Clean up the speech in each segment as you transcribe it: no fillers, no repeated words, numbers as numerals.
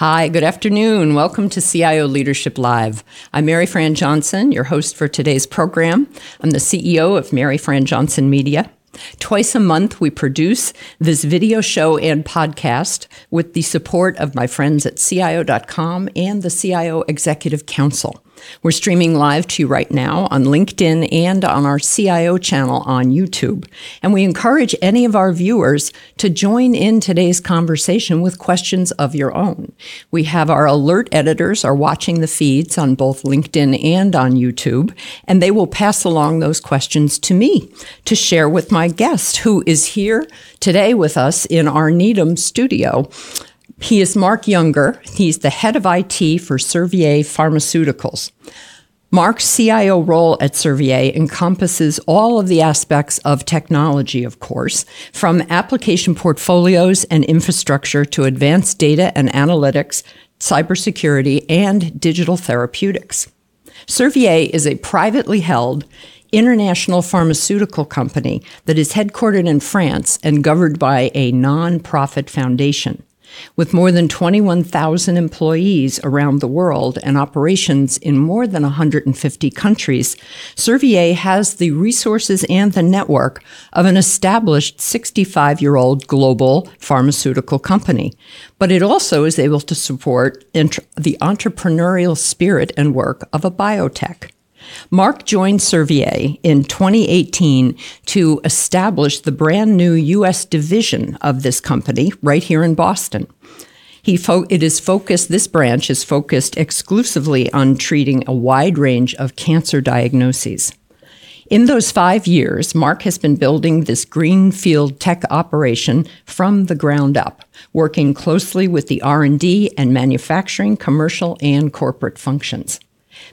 Hi, good afternoon. Welcome to CIO Leadership Live. I'm Mary Fran Johnson, your host for today's program. I'm the CEO of Mary Fran Johnson Media. Twice a month, we produce this video show and podcast with the support of my friends at CIO.com and the CIO Executive Council. We're streaming live to you right now on LinkedIn and on our CIO channel on YouTube. And we encourage any of our viewers to join in today's conversation with questions of your own. We have our alert editors are watching the feeds on both LinkedIn and on YouTube, and they will pass along those questions to me to share with my guest, who is here today with us in our Needham studio. He is Mark Yunger. He's the head of IT for Servier Pharmaceuticals. Mark's CIO role at Servier encompasses all of the aspects of technology, of course, from application portfolios and infrastructure to advanced data and analytics, cybersecurity, and digital therapeutics. Servier is a privately held international pharmaceutical company that is headquartered in France and governed by a non-profit foundation. With more than 21,000 employees around the world and operations in more than 150 countries, Servier has the resources and the network of an established 65-year-old global pharmaceutical company. But it also is able to support the entrepreneurial spirit and work of a biotech. Mark joined Servier in 2018 to establish the brand new U.S. division of this company right here in Boston. This branch is focused exclusively on treating a wide range of cancer diagnoses. In those 5 years, Mark has been building this greenfield tech operation from the ground up, working closely with the R&D and manufacturing, commercial, and corporate functions.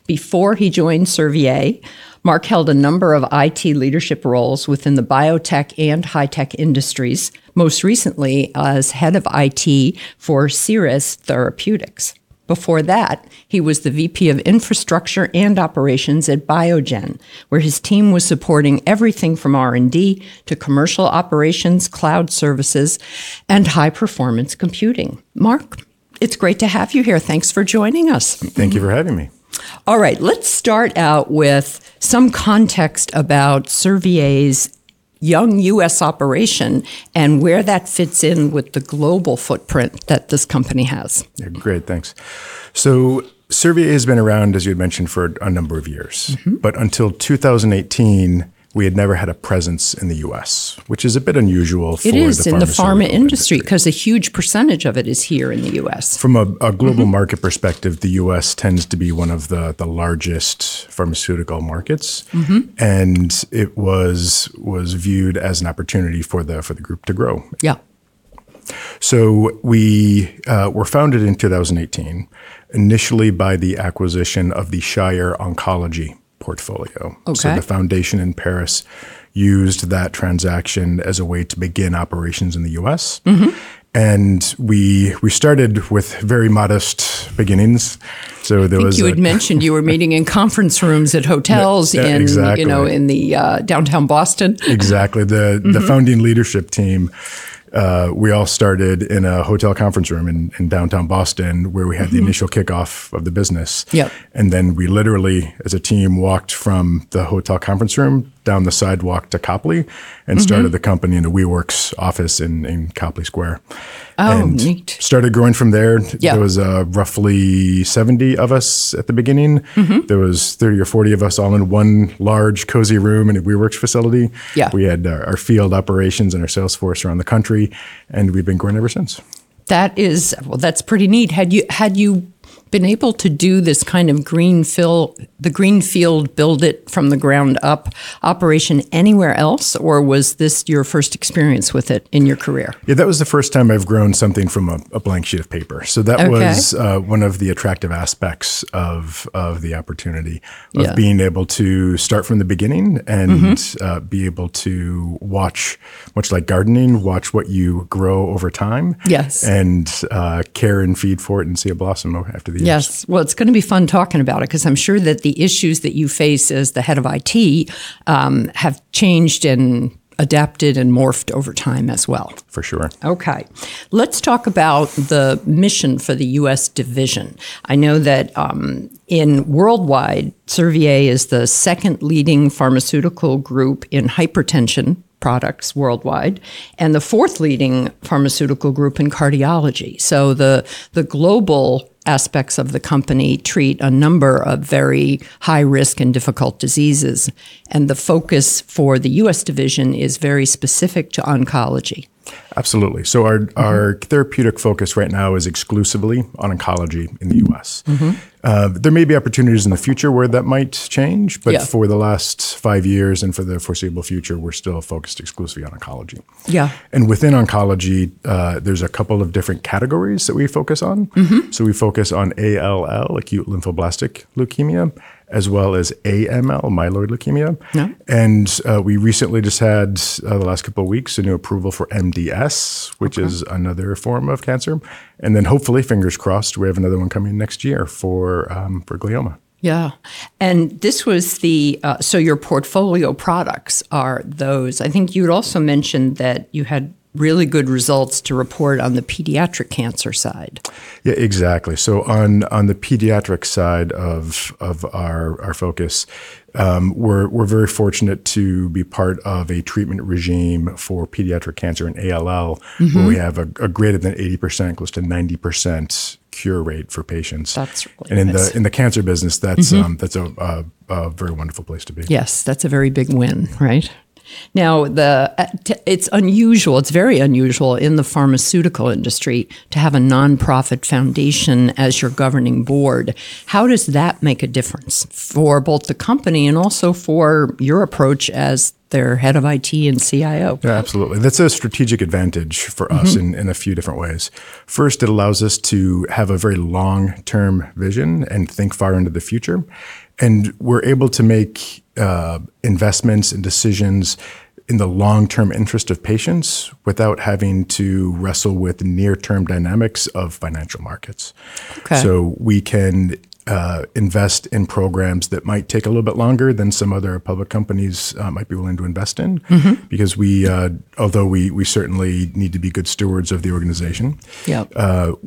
Before he joined Servier, Mark held a number of IT leadership roles within the biotech and high-tech industries, most recently as head of IT for Ceres Therapeutics. Before that, he was the VP of Infrastructure and Operations at Biogen, where his team was supporting everything from R&D to commercial operations, cloud services, and high-performance computing. Mark, it's great to have you here. Thanks for joining us. Thank you for having me. All right, let's start out with some context about Servier's young U.S. operation and where that fits in with the global footprint that this company has. Yeah, great, thanks. So Servier has been around, as you had mentioned, for a number of years. Mm-hmm. But until 2018, we had never had a presence in the U.S., which is a bit unusual for the pharmaceutical industry. It is in the pharma industry because a huge percentage of it is here in the U.S. From a global mm-hmm. market perspective, the U.S. tends to be one of the largest pharmaceutical markets, mm-hmm. and it was viewed as an opportunity for the group to grow. Yeah. So we were founded in 2018, initially by the acquisition of the Shire Oncology Portfolio. Okay. So the foundation in Paris used that transaction as a way to begin operations in the U.S. Mm-hmm. And we started with very modest beginnings. So there was. You had mentioned you were meeting in conference rooms at hotels exactly. In the downtown Boston. Exactly. The founding leadership team. We all started in a hotel conference room in downtown Boston where we had mm-hmm. the initial kickoff of the business. Yep. And then we literally, as a team, walked from the hotel conference room down the sidewalk to Copley and mm-hmm. started the company in a WeWorks office in Copley Square. Oh, and neat. Started growing from there. Yep. There was roughly 70 of us at the beginning. Mm-hmm. There was 30 or 40 of us all in one large, cozy room in a WeWorks facility. Yeah. We had our field operations and our sales force around the country, and we've been growing ever since. That's pretty neat. Had you been able to do this kind of greenfield, build it from the ground up operation anywhere else, or was this your first experience with it in your career? Yeah, that was the first time I've grown something from a blank sheet of paper. So that was one of the attractive aspects of the opportunity of being able to start from the beginning and mm-hmm. Be able to watch, much like gardening, watch what you grow over time. Yes, and care and feed for it and see it blossom after the years. Yes. Well, it's going to be fun talking about it because I'm sure that the issues that you face as the head of IT have changed and adapted and morphed over time as well. For sure. Okay. Let's talk about the mission for the U.S. division. I know that in worldwide, Servier is the second leading pharmaceutical group in hypertension products worldwide, and the fourth leading pharmaceutical group in cardiology. So the global aspects of the company treat a number of very high risk and difficult diseases. And the focus for the U.S. division is very specific to oncology. Absolutely. So our therapeutic focus right now is exclusively on oncology in the U.S. There may be opportunities in the future where that might change, but for the last 5 years and for the foreseeable future, we're still focused exclusively on oncology. Yeah. And within oncology, there's a couple of different categories that we focus on. So we focus on ALL, acute lymphoblastic leukemia, as well as AML, myeloid leukemia. And we recently just had, the last couple of weeks, a new approval for MDS, which is another form of cancer. And then hopefully, fingers crossed, we have another one coming next year for glioma. Yeah. And this was the, so your portfolio products are those. I think you'd also mentioned that you had really good results to report on the pediatric cancer side. Yeah, exactly. So on the pediatric side of our focus, we're very fortunate to be part of a treatment regime for pediatric cancer in ALL, where we have a greater than 80%, close to 90% cure rate for patients. That's really and in nice. The in the cancer business, that's a very wonderful place to be. Yes, that's a very big win, right? Now, it's unusual, it's very unusual in the pharmaceutical industry to have a nonprofit foundation as your governing board. How does that make a difference for both the company and also for your approach as their head of IT and CIO? Yeah, absolutely. That's a strategic advantage for us in a few different ways. First, it allows us to have a very long-term vision and think far into the future. And we're able to make investments and decisions in the long-term interest of patients without having to wrestle with near-term dynamics of financial markets. Okay. So we can invest in programs that might take a little bit longer than some other public companies might be willing to invest in, because we, although we certainly need to be good stewards of the organization,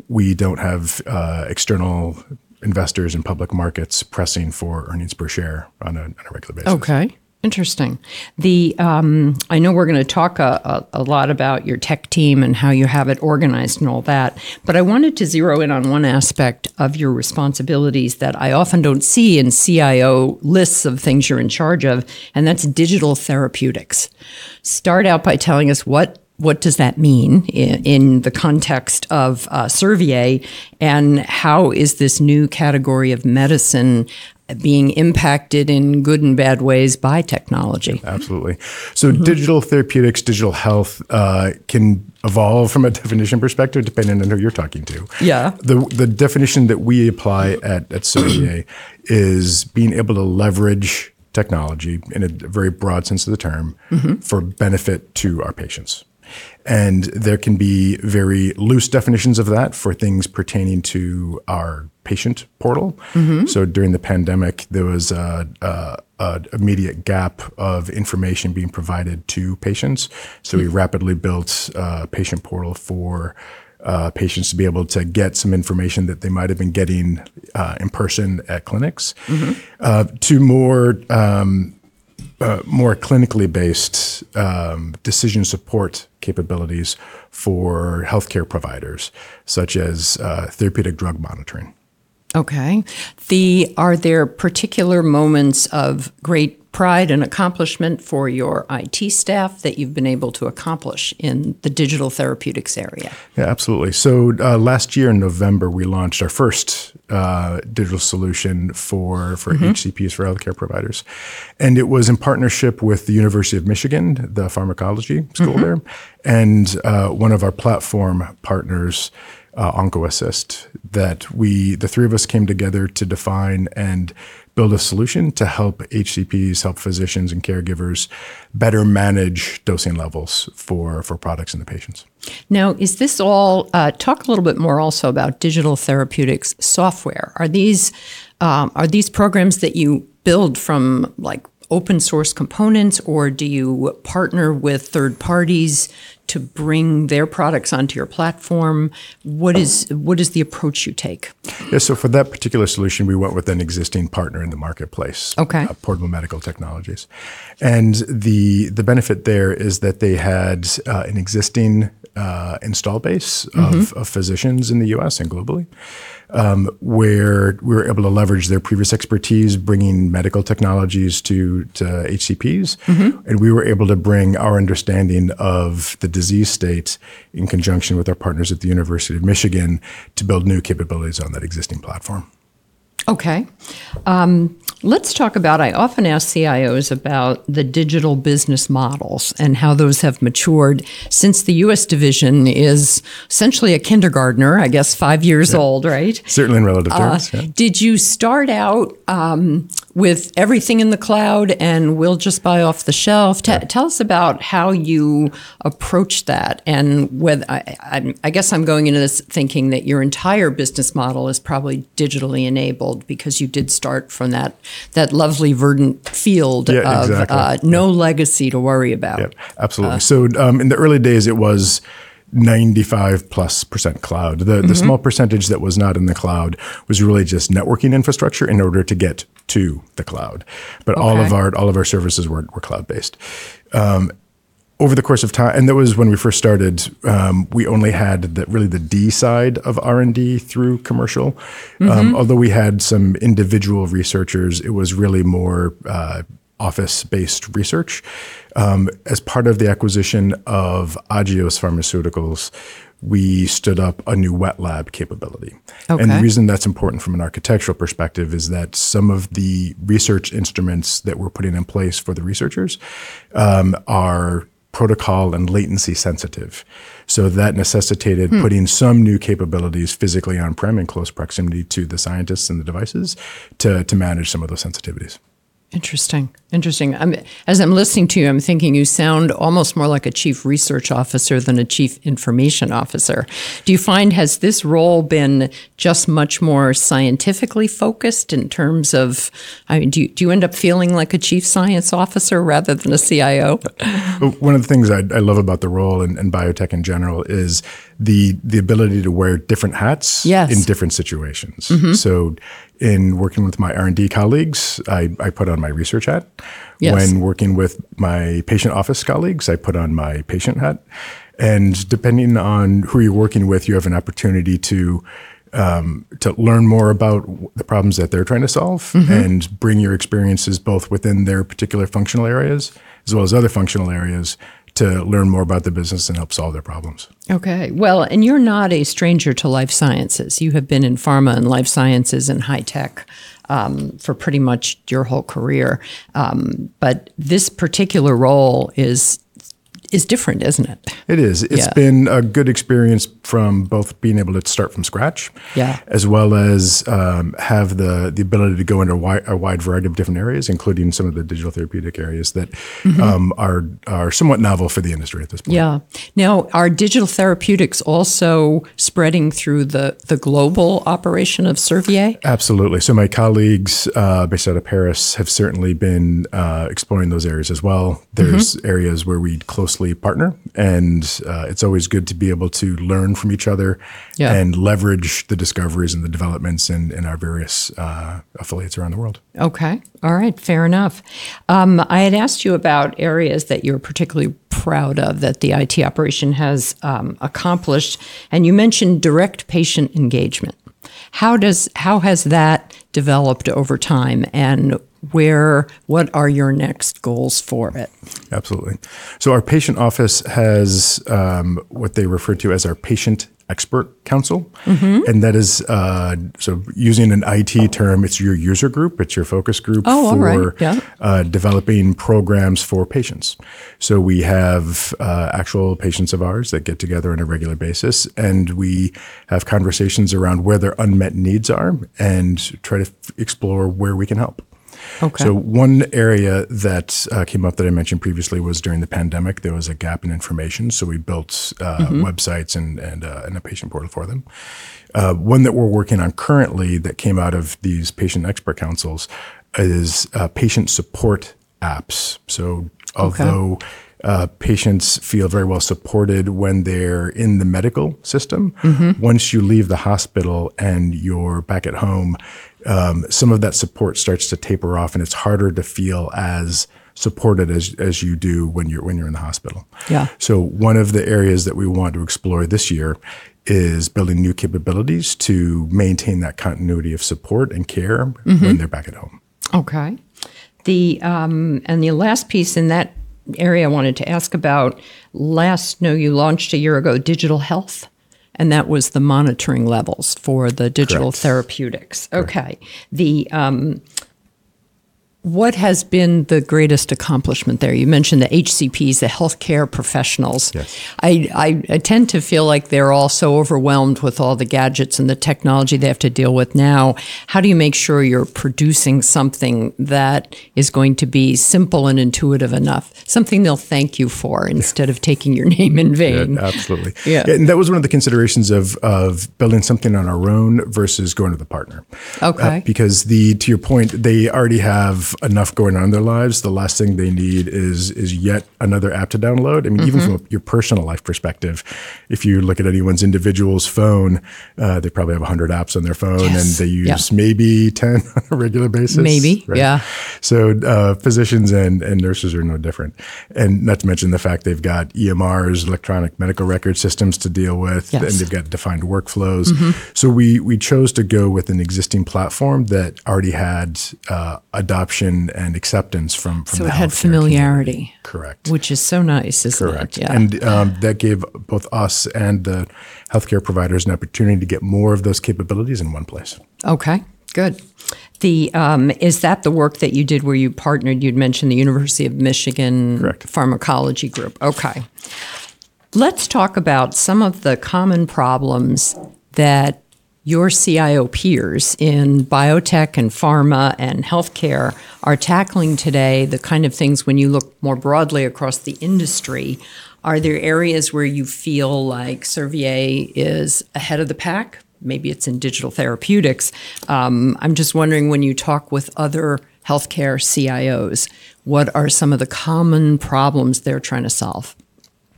we don't have external investors in public markets pressing for earnings per share on a regular basis. Okay. Interesting. The I know we're going to talk a lot about your tech team and how you have it organized and all that, but I wanted to zero in on one aspect of your responsibilities that I often don't see in CIO lists of things you're in charge of, and that's digital therapeutics. Start out by telling us what does that mean in the context of Servier, and how is this new category of medicine being impacted in good and bad ways by technology? Absolutely. So digital therapeutics, digital health can evolve from a definition perspective depending on who you're talking to. Yeah. The definition that we apply at Servier is being able to leverage technology in a very broad sense of the term for benefit to our patients. And there can be very loose definitions of that for things pertaining to our patient portal. So during the pandemic, there was an immediate gap of information being provided to patients. So we rapidly built a patient portal for patients to be able to get some information that they might have been getting in person at clinics, to more more clinically based decision support capabilities for healthcare providers, such as therapeutic drug monitoring. Okay. Are there particular moments of great pride and accomplishment for your IT staff that you've been able to accomplish in the digital therapeutics area? Yeah, absolutely. So last year in November, we launched our first digital solution for HCPs, for healthcare providers. And it was in partnership with the University of Michigan, the pharmacology school there, and one of our platform partners, OncoAssist, that the three of us came together to define and build a solution to help HCPs, help physicians and caregivers better manage dosing levels for products in the patients. Now, is this all, talk a little bit more also about digital therapeutics software. Are these programs that you build from like open source components, or do you partner with third parties to bring their products onto your platform? What is the approach you take? Yeah, so for that particular solution, we went with an existing partner in the marketplace, okay, Portable Medical Technologies. And the benefit there is that they had an existing install base of physicians in the US and globally, where we were able to leverage their previous expertise, bringing medical technologies to HCPs. Mm-hmm. And we were able to bring our understanding of the disease state in conjunction with our partners at the University of Michigan to build new capabilities on that existing platform. Okay. Let's talk about, I often ask CIOs about the digital business models and how those have matured since the U.S. division is essentially a kindergartner, I guess 5 years old, right? Certainly in relative terms. Yeah. Did you start out with everything in the cloud and we'll just buy off the shelf? Tell us about how you approach that, and whether I guess I'm going into this thinking that your entire business model is probably digitally enabled because you did start from that lovely verdant field of exactly. No legacy to worry about. Yep, absolutely. So in the early days, it was 95%+ cloud. The small percentage that was not in the cloud was really just networking infrastructure in order to get to the cloud. But all of our services were cloud-based. Over the course of time, and that was when we first started, we only had the D side of R&D through commercial. Although we had some individual researchers, it was really more office-based research. As part of the acquisition of Agios Pharmaceuticals, we stood up a new wet lab capability. Okay. And the reason that's important from an architectural perspective is that some of the research instruments that we're putting in place for the researchers are protocol and latency sensitive. So that necessitated putting some new capabilities physically on-prem in close proximity to the scientists and the devices to manage some of those sensitivities. Interesting. As I'm listening to you, I'm thinking you sound almost more like a chief research officer than a chief information officer. Do you find, has this role been just much more scientifically focused in terms of, do you end up feeling like a chief science officer rather than a CIO? One of the things I love about the role and biotech in general is the ability to wear different hats in different situations. So in working with my R&D colleagues, I put on my research hat. When working with my patient office colleagues, I put on my patient hat. And depending on who you're working with, you have an opportunity to learn more about the problems that they're trying to solve and bring your experiences both within their particular functional areas as well as other functional areas to learn more about the business and help solve their problems. Okay. Well, and you're not a stranger to life sciences. You have been in pharma and life sciences and high tech for pretty much your whole career. But this particular role is different, isn't it? It is. It's been a good experience from both being able to start from scratch, as well as have the ability to go into a wide variety of different areas, including some of the digital therapeutic areas that are somewhat novel for the industry at this point. Yeah. Now, are digital therapeutics also spreading through the global operation of Servier? Absolutely. So my colleagues based out of Paris have certainly been exploring those areas as well. There's areas where we closely partner, and it's always good to be able to learn from each other and leverage the discoveries and the developments in our various affiliates around the world. Okay. All right. Fair enough. I had asked you about areas that you're particularly proud of that the IT operation has accomplished, and you mentioned direct patient engagement. How has that developed over time, and what are your next goals for it? Absolutely. So our patient office has what they refer to as our patient expert council. And that is, so using an IT term, it's your user group, it's your focus group developing programs for patients. So we have actual patients of ours that get together on a regular basis, and we have conversations around where their unmet needs are and try to explore where we can help. Okay. So one area that came up that I mentioned previously was during the pandemic, there was a gap in information. So we built websites and a patient portal for them. One that we're working on currently that came out of these patient expert councils is patient support apps. So although patients feel very well supported when they're in the medical system, once you leave the hospital and you're back at home, some of that support starts to taper off, and it's harder to feel as supported as you do when you're in the hospital. Yeah. So one of the areas that we want to explore this year is building new capabilities to maintain that continuity of support and care when they're back at home. Okay. And the last piece in that area I wanted to ask about, you launched a year ago, digital health, and that was the monitoring levels for the digital therapeutics. Okay. What has been the greatest accomplishment there? You mentioned the HCPs, the healthcare professionals. Yes. I tend to feel like they're all so overwhelmed with all the gadgets and the technology they have to deal with now. How do you make sure you're producing something that is going to be simple and intuitive enough, something they'll thank you for instead of taking your name in vain? Yeah, absolutely. Yeah, and that was one of the considerations of building something on our own versus going to the partner. Okay. Because to your point, they already have enough going on in their lives. The last thing they need is yet another app to download. I mean, even from your personal life perspective, if you look at anyone's individual's phone, they probably have 100 apps on their phone, and they use maybe 10 on a regular basis. Maybe, yeah. So physicians and nurses are no different. And not to mention the fact they've got EMRs, electronic medical record systems to deal with, and they've got defined workflows. So we chose to go with an existing platform that already had adoption and acceptance from so it had familiarity community. Which is so nice, isn't it? And that gave both us and the healthcare providers an opportunity to get more of those capabilities in one place. Okay, good. Is that the work that you did where you partnered? You'd mentioned the University of Michigan Pharmacology Group. Okay. Let's talk about some of the common problems that your CIO peers in biotech and pharma and healthcare are tackling today, the kind of things when you look more broadly across the industry. Are there areas where you feel like Servier is ahead of the pack? Maybe it's in digital therapeutics. I'm just wondering, when you talk with other healthcare CIOs, what are some of the common problems they're trying to solve?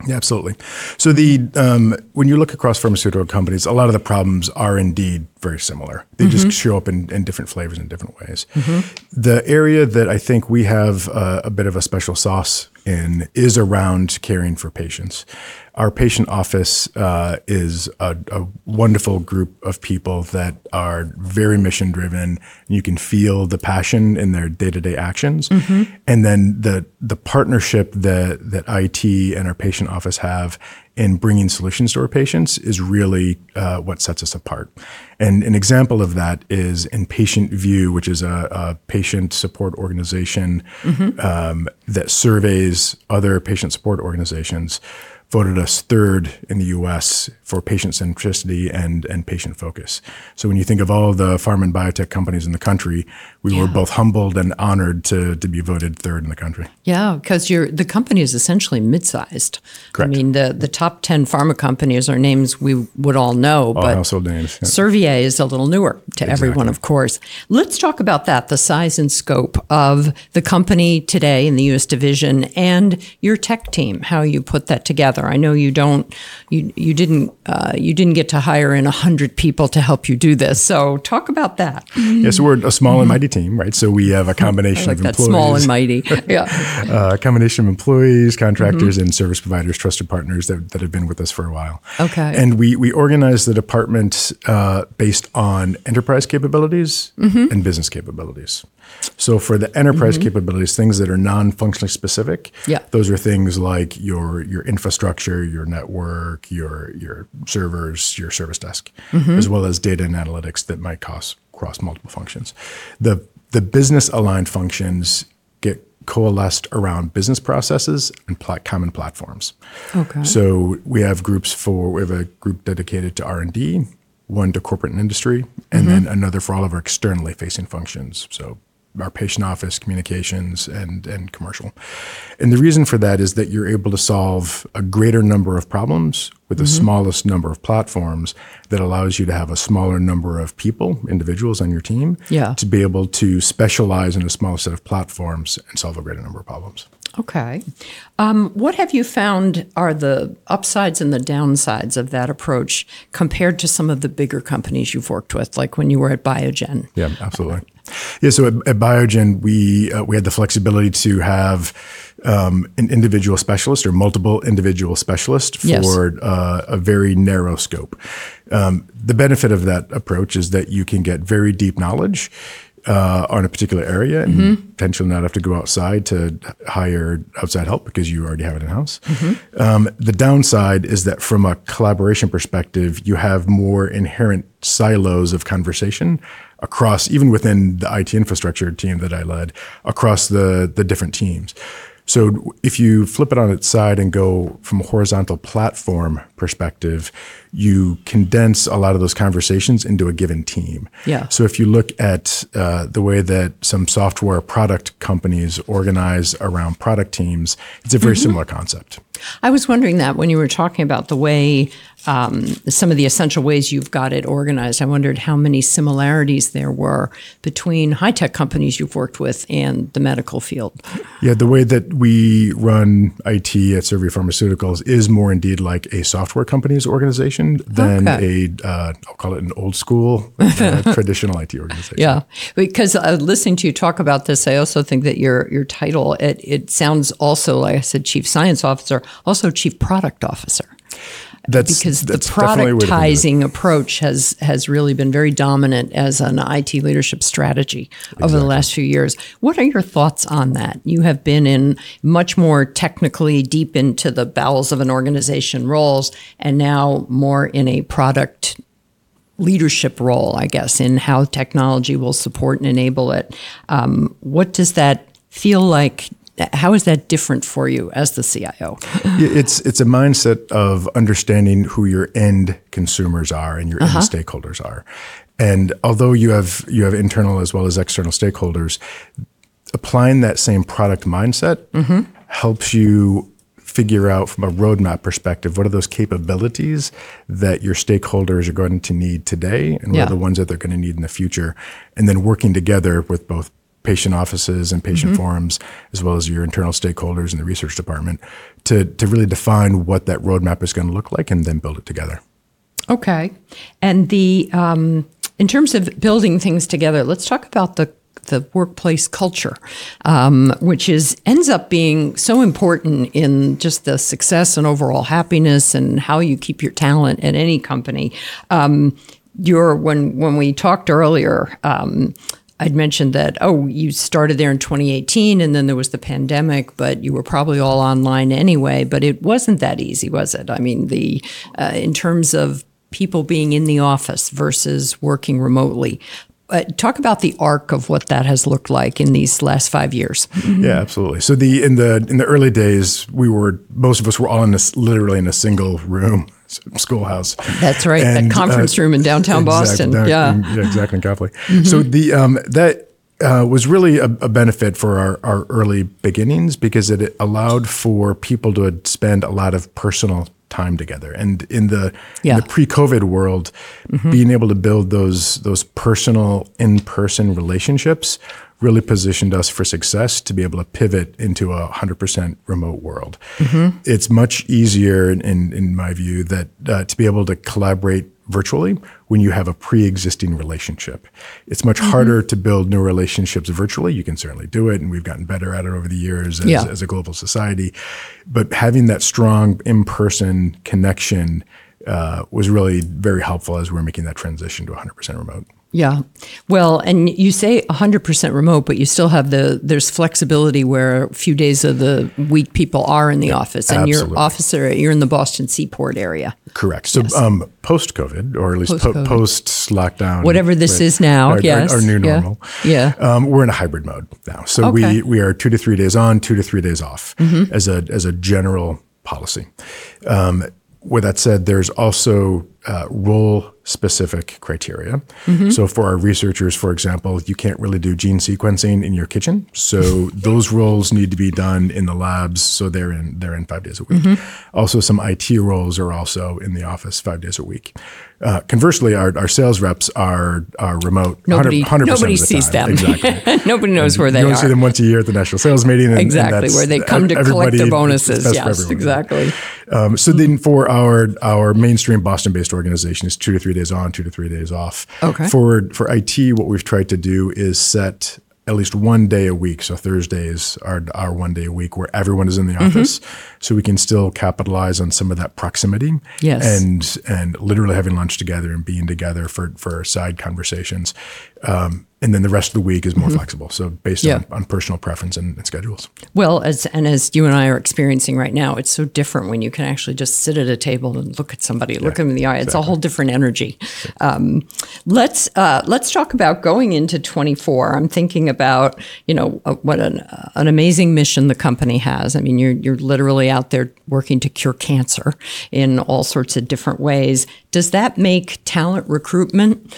Yeah, absolutely. So when you look across pharmaceutical companies, a lot of the problems are indeed very similar. They just show up in different flavors and different ways. The area that I think we have a bit of a special sauce in is around caring for patients. Our patient office is a wonderful group of people that are very mission-driven. You can feel the passion in their day-to-day actions. And then the partnership that IT and our patient office have in bringing solutions to our patients is really what sets us apart. And an example of that is in Patient View, which is a patient support organization that surveys other patient support organizations, voted us third in the U.S. for patient centricity and patient focus. So when you think of all of the pharma and biotech companies in the country, we were both humbled and honored to be voted third in the country. Yeah, because the company is essentially mid-sized. Correct. I mean, the top 10 pharma companies are names we would all know, but household names. Yeah. Servier is a little newer to everyone, of course. Let's talk about that, the size and scope of the company today in the U.S. division and your tech team, how you put that together. I know you didn't get to hire in 100 people to help you do this. So talk about that. Yeah, so we're a small and mighty team, right? So we have a combination of employees. Small and mighty. A combination of employees, contractors, and service providers, trusted partners that have been with us for a while. Okay. And we organize the department based on enterprise capabilities and business capabilities. So for the enterprise capabilities, things that are non-functionally specific, those are things like your infrastructure, your network, your servers, your service desk, as well as data and analytics that might cross multiple functions. The business-aligned functions get coalesced around business processes and common platforms. Okay. So we have a group dedicated to R&D, one to corporate and industry, and then another for all of our externally facing functions. So our patient office, communications, and commercial. And the reason for that is that you're able to solve a greater number of problems with the smallest number of platforms that allows you to have a smaller number of people, individuals on your team, to be able to specialize in a smaller set of platforms and solve a greater number of problems. Okay. What have you found are the upsides and the downsides of that approach compared to some of the bigger companies you've worked with, like when you were at Biogen? Yeah, absolutely. Yeah, so at Biogen, we had the flexibility to have an individual specialist or multiple individual specialists for a very narrow scope. The benefit of that approach is that you can get very deep knowledge on a particular area and potentially not have to go outside to hire outside help because you already have it in-house. The downside is that from a collaboration perspective, you have more inherent silos of conversation across, even within the IT infrastructure team that I led, across the different teams. So if you flip it on its side and go from a horizontal platform perspective, you condense a lot of those conversations into a given team. Yeah. So if you look at the way that some software product companies organize around product teams, it's a very similar concept. I was wondering that when you were talking about the way, some of the essential ways you've got it organized, I wondered how many similarities there were between high-tech companies you've worked with and the medical field. Yeah, the way that we run IT at Servier Pharmaceuticals is more indeed like a software company's organization than a, I'll call it an old school, traditional IT organization. Yeah, because listening to you talk about this, I also think that your title, it sounds also, like I said, Chief Science Officer, also Chief Product Officer. Because the productizing approach has really been very dominant as an IT leadership strategy over the last few years. What are your thoughts on that? You have been in much more technically deep into the bowels of an organization roles and now more in a product leadership role, I guess, in how technology will support and enable it. What does that feel like? How is that different for you as the CIO? It's a mindset of understanding who your end consumers are and your end stakeholders are. And although you have internal as well as external stakeholders, applying that same product mindset helps you figure out from a roadmap perspective, what are those capabilities that your stakeholders are going to need today and what are the ones that they're going to need in the future? And then working together with both patient offices and patient forums, as well as your internal stakeholders and the research department to really define what that roadmap is going to look like and then build it together. Okay. And the in terms of building things together, let's talk about the workplace culture, which ends up being so important in just the success and overall happiness and how you keep your talent at any company. When we talked earlier, I'd mentioned that, you started there in 2018 and then there was the pandemic, but you were probably all online anyway, but it wasn't that easy, was it? I mean, in terms of people being in the office versus working remotely. Talk about the arc of what that has looked like in these last 5 years. Yeah, absolutely. So in the early days, most of us were all literally in a single room. Schoolhouse. That's right. And that conference room in downtown Boston. Exactly. In Copley. So that was really a benefit for our early beginnings because it allowed for people to spend a lot of personal time together. And in the pre-COVID world, being able to build those personal in-person relationships really positioned us for success to be able to pivot into a 100% remote world. It's much easier, in my view, that to be able to collaborate virtually when you have a pre-existing relationship. It's much harder to build new relationships virtually. You can certainly do it, and we've gotten better at it over the years as a global society. But having that strong in-person connection was really very helpful as we're making that transition to 100% remote. Yeah. Well, and you say 100% remote, but you still have there's flexibility where a few days of the week people are in the office and your office area, you're in the Boston Seaport area. Correct. So post-COVID, or at least post-lockdown. Whatever this is now, our new normal. Yeah. We're in a hybrid mode now. So we are 2 to 3 days on, 2 to 3 days off as a general policy. With that said, there's also role-specific criteria. Mm-hmm. So for our researchers, for example, you can't really do gene sequencing in your kitchen. So those roles need to be done in the labs. So they're in 5 days a week. Mm-hmm. Also, some IT roles are also in the office 5 days a week. Conversely, our sales reps are remote. Nobody sees them. Exactly. Nobody knows where they are. You only see them once a year at the national sales meeting. And, exactly, and where they come to collect their bonuses. Yes, exactly. So then for our mainstream Boston-based organization, is 2 to 3 days on, 2 to 3 days off. Okay. For IT, what we've tried to do is set at least 1 day a week. So Thursdays are our 1 day a week where everyone is in the office. Mm-hmm. So we can still capitalize on some of that proximity. Yes. And literally having lunch together and being together for side conversations. And then the rest of the week is more mm-hmm. flexible. So based on personal preference and schedules. Well, as you and I are experiencing right now, it's so different when you can actually just sit at a table and look at somebody, look them in the eye. It's a whole different energy. Exactly. Let's talk about going into 24. I'm thinking about, what an amazing mission the company has. I mean, you're literally out there working to cure cancer in all sorts of different ways. Does that make talent recruitment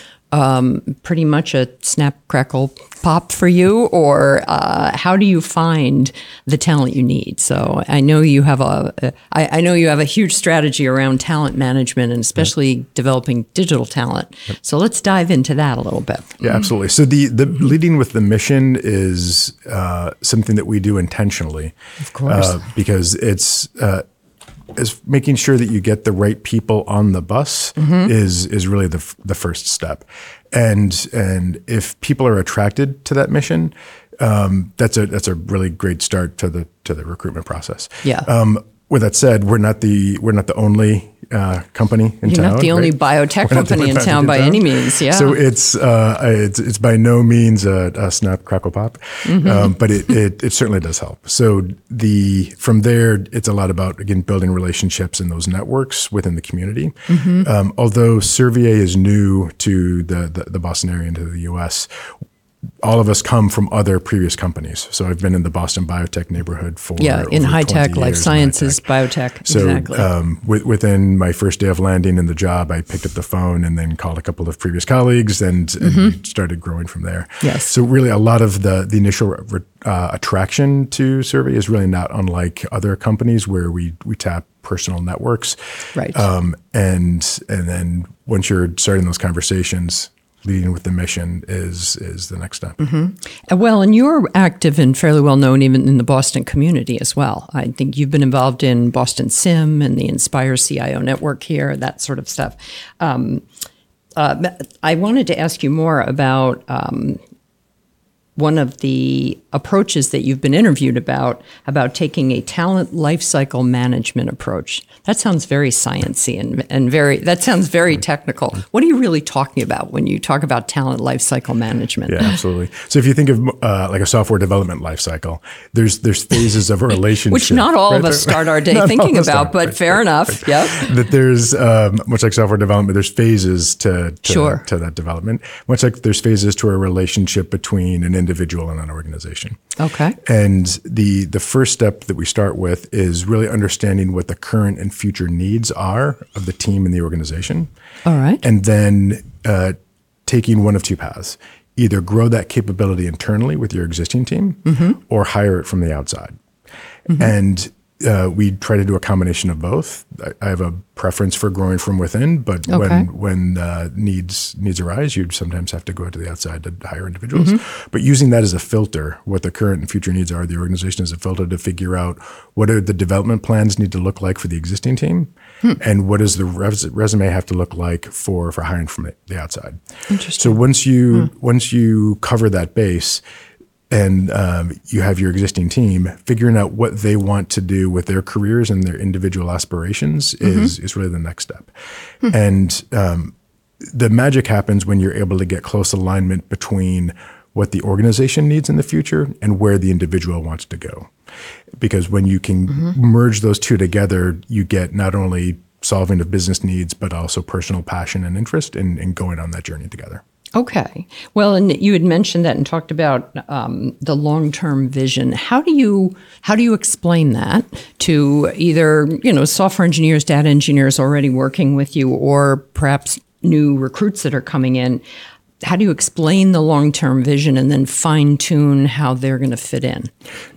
pretty much a snap, crackle, pop for you, or how do you find the talent you need? So I know you have a huge strategy around talent management and especially developing digital talent. Yep. So let's dive into that a little bit. Yeah, absolutely. So the leading with the mission is something that we do intentionally, of course, because it's. Is making sure that you get the right people on the bus mm-hmm. is really the first step, and if people are attracted to that mission, that's a really great start to the recruitment process. Yeah. With that said, we're not the only company in town. You're not the only biotech company in town by any means. Yeah. So it's by no means a snap, crackle, pop, mm-hmm. But it certainly does help. So from there, it's a lot about again building relationships in those networks within the community. Mm-hmm. Although Servier is new to the Boston area and to the U.S. All of us come from other previous companies. So I've been in the Boston biotech neighborhood for in high tech, life sciences, biotech. So exactly. Within my first day of landing in the job, I picked up the phone and then called a couple of previous colleagues and started growing from there. Yes. So really, a lot of the initial attraction to Servier is really not unlike other companies where we tap personal networks, right? And then once you're starting those conversations. Leading with the mission is the next step. Mm-hmm. Well, and you're active and fairly well known even in the Boston community as well. I think you've been involved in Boston SIM and the Inspire CIO network here, that sort of stuff. I wanted to ask you more about one of the approaches that you've been interviewed about taking a talent lifecycle management approach. That sounds very sciencey and very technical. What are you really talking about when you talk about talent lifecycle management? Yeah, absolutely. So if you think of like a software development lifecycle, there's phases of a relationship. Which not all of us start our day thinking about, but fair enough. Yep. That there's, much like software development, there's phases to that development. Much like there's phases to a relationship between an individual and an organization. Okay. And the first step that we start with is really understanding what the current and future needs are of the team and the organization. All right. And then taking one of two paths, either grow that capability internally with your existing team mm-hmm. or hire it from the outside. Mm-hmm. And we try to do a combination of both. I have a preference for growing from within, but when needs arise, you sometimes have to go to the outside to hire individuals. Mm-hmm. But using that as a filter, what the current and future needs are of the organization is a filter to figure out what are the development plans need to look like for the existing team, and what does the resume have to look like for hiring from the outside. Interesting. So once you cover that base. And you have your existing team, figuring out what they want to do with their careers and their individual aspirations is really the next step. Mm-hmm. And the magic happens when you're able to get close alignment between what the organization needs in the future and where the individual wants to go. Because when you can merge those two together, you get not only solving of business needs, but also personal passion and interest in going on that journey together. Okay. Well, and you had mentioned that and talked about the long-term vision. How do you explain that to either, software engineers, data engineers already working with you, or perhaps new recruits that are coming in? How do you explain the long-term vision and then fine-tune how they're going to fit in?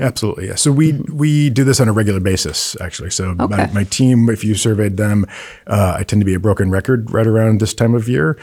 Absolutely. Yeah. So we do this on a regular basis, actually. So okay. my team, if you surveyed them, I tend to be a broken record right around this time of year.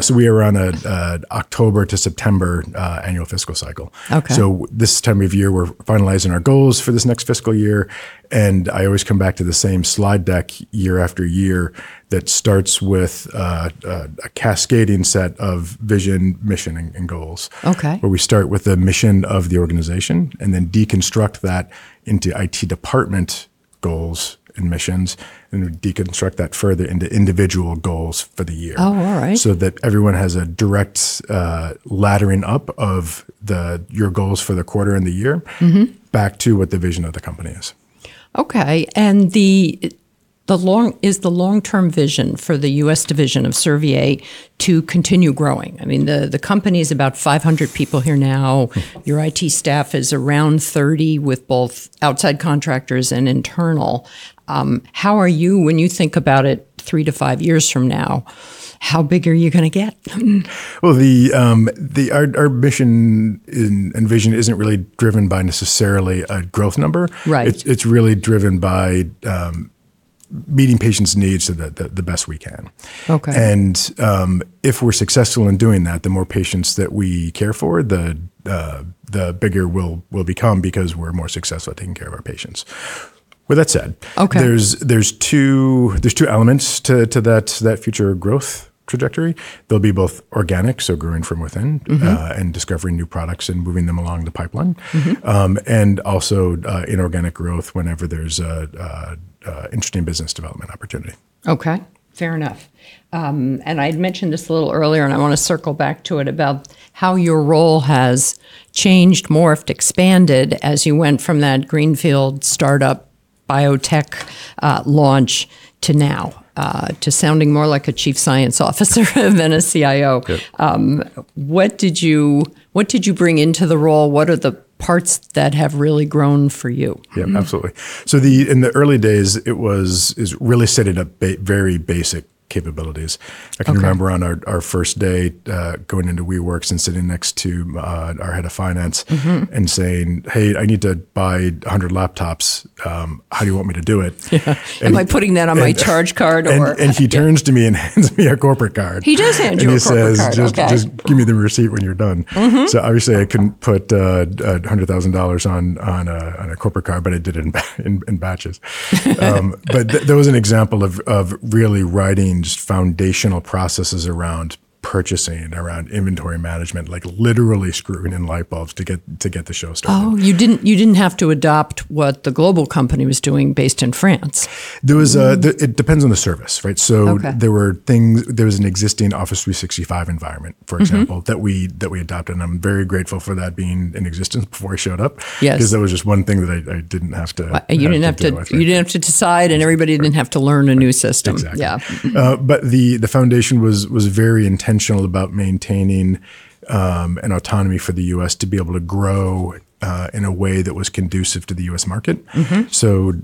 So we are on an October to September annual fiscal cycle. Okay. So this time of year, we're finalizing our goals for this next fiscal year. And I always come back to the same slide deck year after year that starts with a cascading set of vision, mission, and goals. Okay. Where we start with the mission of the organization and then deconstruct that into IT department goals and missions, and we deconstruct that further into individual goals for the year. Oh, all right. So that everyone has a direct laddering up of your goals for the quarter and the year back to what the vision of the company is. Okay, and the long-term vision for the U.S. division of Servier to continue growing. I mean, the company is about 500 people here now. Your IT staff is around 30 with both outside contractors and internal. How are you, when you think about it 3 to 5 years from now, how big are you going to get? Well, our mission and vision isn't really driven by necessarily a growth number. Right. It's really driven by meeting patients' needs to the best we can. Okay. And if we're successful in doing that, the more patients that we care for, the bigger we'll become because we're more successful at taking care of our patients. With that said, okay. there's two elements to that future growth trajectory. There'll be both organic, so growing from within, and discovering new products and moving them along the pipeline, and also inorganic growth whenever there's an interesting business development opportunity. Okay, fair enough. And I had mentioned this a little earlier, and I want to circle back to it about how your role has changed, morphed, expanded as you went from that greenfield startup biotech launch to now, to sounding more like a chief science officer than a CIO. Yep. What did you bring into the role? What are the parts that have really grown for you? Yeah, absolutely. So in the early days, it is really setting up very basic capabilities. I can remember on our first day going into WeWorks and sitting next to our head of finance and saying, hey, I need to buy 100 laptops. How do you want me to do it? Yeah. Am I putting that on my charge card? And he turns to me and hands me a corporate card. He does hand you a corporate card. And he says, just give me the receipt when you're done. So obviously I couldn't put $100,000 on a corporate card, but I did it in batches. But that was an example of really writing just foundational processes around purchasing, around inventory management, like literally screwing in light bulbs to get the show started. Oh, you didn't have to adopt what the global company was doing based in France. There was it depends on the service, right? So there was an existing Office 365 environment, for example, that we adopted, and I'm very grateful for that being in existence before I showed up. Yes, because that was just one thing that I didn't have to. You didn't have to decide, and everybody didn't have to learn a new system. Exactly. Yeah, but the foundation was very intense. Intentional about maintaining an autonomy for the U.S. to be able to grow in a way that was conducive to the U.S. market. So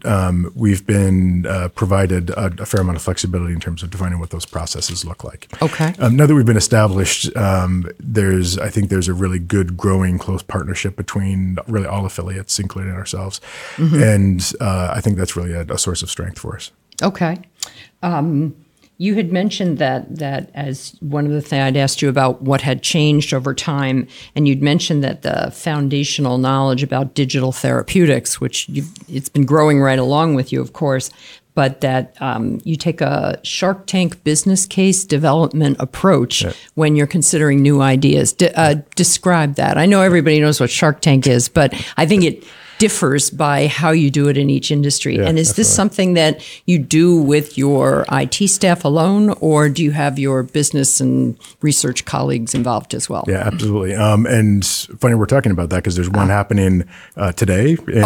we've been provided a fair amount of flexibility in terms of defining what those processes look like. Okay. Now that we've been established, I think there's a really good growing close partnership between really all affiliates, including ourselves. And I think that's really a source of strength for us. Okay. You had mentioned that as one of the things I'd asked you about what had changed over time, and you'd mentioned that the foundational knowledge about digital therapeutics, which it's been growing right along with you, of course, but that you take a Shark Tank business case development approach when you're considering new ideas. Describe that. I know everybody knows what Shark Tank is, but I think it differs by how you do it in each industry. Yeah, and is this something that you do with your IT staff alone, or do you have your business and research colleagues involved as well? Yeah, absolutely. And funny we're talking about that because there's one happening today in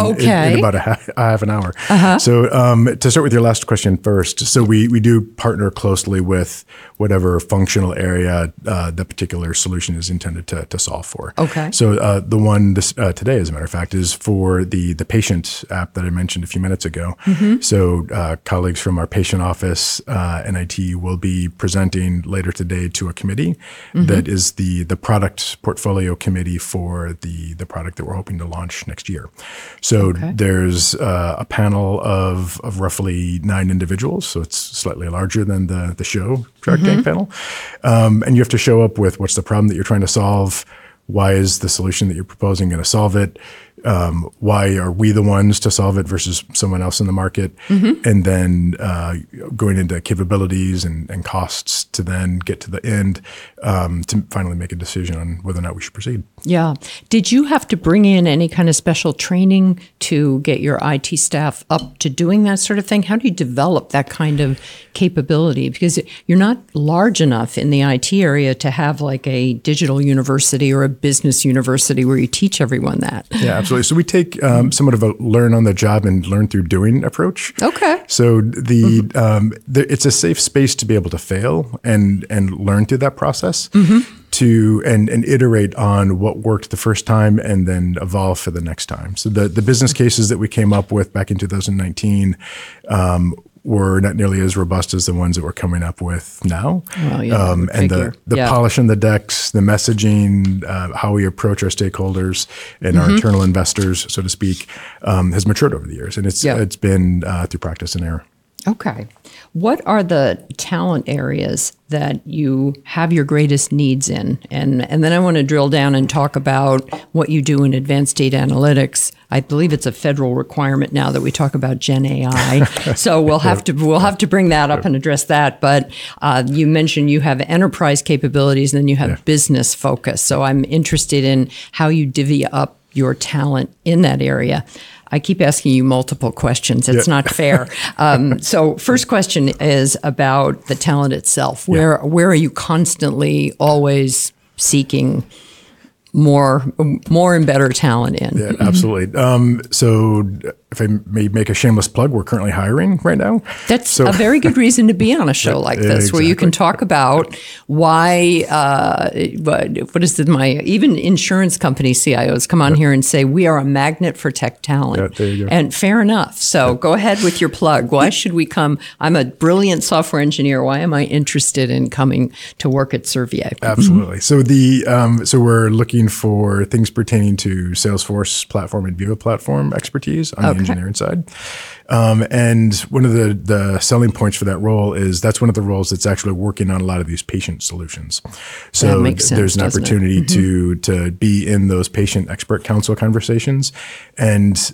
about a half an hour. Uh-huh. So to start with your last question first, so we do partner closely with whatever functional area the particular solution is intended to solve for. Okay. So the one today, as a matter of fact, is for the patient app that I mentioned a few minutes ago. Mm-hmm. So colleagues from our patient office and IT will be presenting later today to a committee that is the product portfolio committee for the product that we're hoping to launch next year. So there's a panel of roughly 9 individuals, so it's slightly larger than the show Shark Tank panel. And you have to show up with what's the problem that you're trying to solve, why is the solution that you're proposing going to solve it, why are we the ones to solve it versus someone else in the market? And then going into capabilities and costs to then get to the end to finally make a decision on whether or not we should proceed. Yeah. Did you have to bring in any kind of special training to get your IT staff up to doing that sort of thing? How do you develop that kind of capability? Because you're not large enough in the IT area to have like a digital university or a business university where you teach everyone that. Yeah, absolutely. So we take somewhat of a learn on the job and learn through doing approach. Okay. So it's a safe space to be able to fail and learn through that process to and iterate on what worked the first time and then evolve for the next time. So the business cases that we came up with back in 2019 were not nearly as robust as the ones that we're coming up with now. Well, yeah, and the polish on the decks, the messaging, how we approach our stakeholders and our internal investors, so to speak, has matured over the years. And it's been through practice and error. Okay. What are the talent areas that you have your greatest needs in? And then I want to drill down and talk about what you do in advanced data analytics. I believe it's a federal requirement now that we talk about Gen AI. So we'll have to bring that up and address that. But you mentioned you have enterprise capabilities and then you have business focus. So I'm interested in how you divvy up your talent in that area. I keep asking you multiple questions. It's not fair. So first question is about the talent itself. Where are you constantly always seeking more and better talent in? Yeah, absolutely. So if I may make a shameless plug, we're currently hiring right now. That's a very good reason to be on a show like this, where you can talk about why, even insurance company CIOs come on here and say, we are a magnet for tech talent. There you go. And fair enough. So go ahead with your plug. Why should we come? I'm a brilliant software engineer. Why am I interested in coming to work at Servier? Absolutely. So we're looking for things pertaining to Salesforce platform and Viva platform expertise on the engineering side. And one of the selling points for that role is that's one of the roles that's actually working on a lot of these patient solutions. So there's an opportunity to be in those patient expert council conversations. And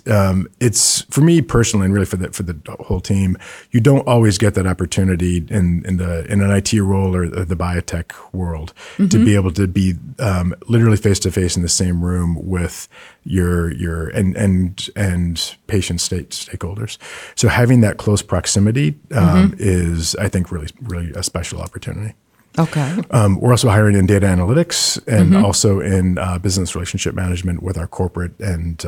it's, for me personally, and really for the whole team, you don't always get that opportunity in an IT role or the biotech world to be able to be literally face-to-face in the same room with your and patient stakeholders. So having that close proximity is, I think, really, really a special opportunity. Okay. We're also hiring in data analytics and also in business relationship management with our corporate and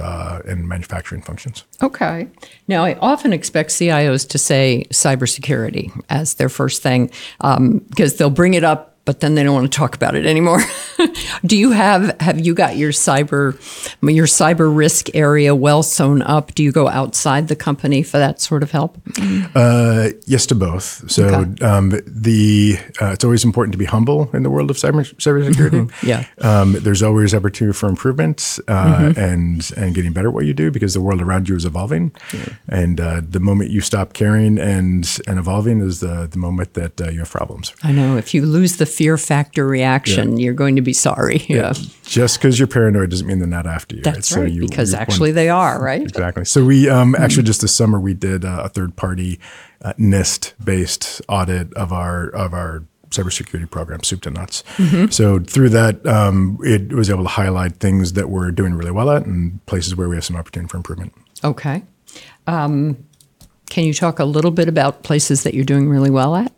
manufacturing functions. Okay. Now, I often expect CIOs to say cybersecurity as their first thing because they'll bring it up, but then they don't want to talk about it anymore. Do you have you got your cyber risk area well sewn up? Do you go outside the company for that sort of help? Yes to both. So it's always important to be humble in the world of cybersecurity. There's always opportunity for improvement and getting better at what you do because the world around you is evolving. Yeah. And the moment you stop caring and evolving is the moment that you have problems. I know. If you lose the fear factor reaction, you're going to be sorry. Yeah. Just because you're paranoid doesn't mean they're not after you. That's right. So because actually they are, right? Exactly. So we actually just this summer we did a third-party NIST-based audit of our cybersecurity program, soup to nuts. Mm-hmm. So through that, it was able to highlight things that we're doing really well at and places where we have some opportunity for improvement. Okay. Can you talk a little bit about places that you're doing really well at?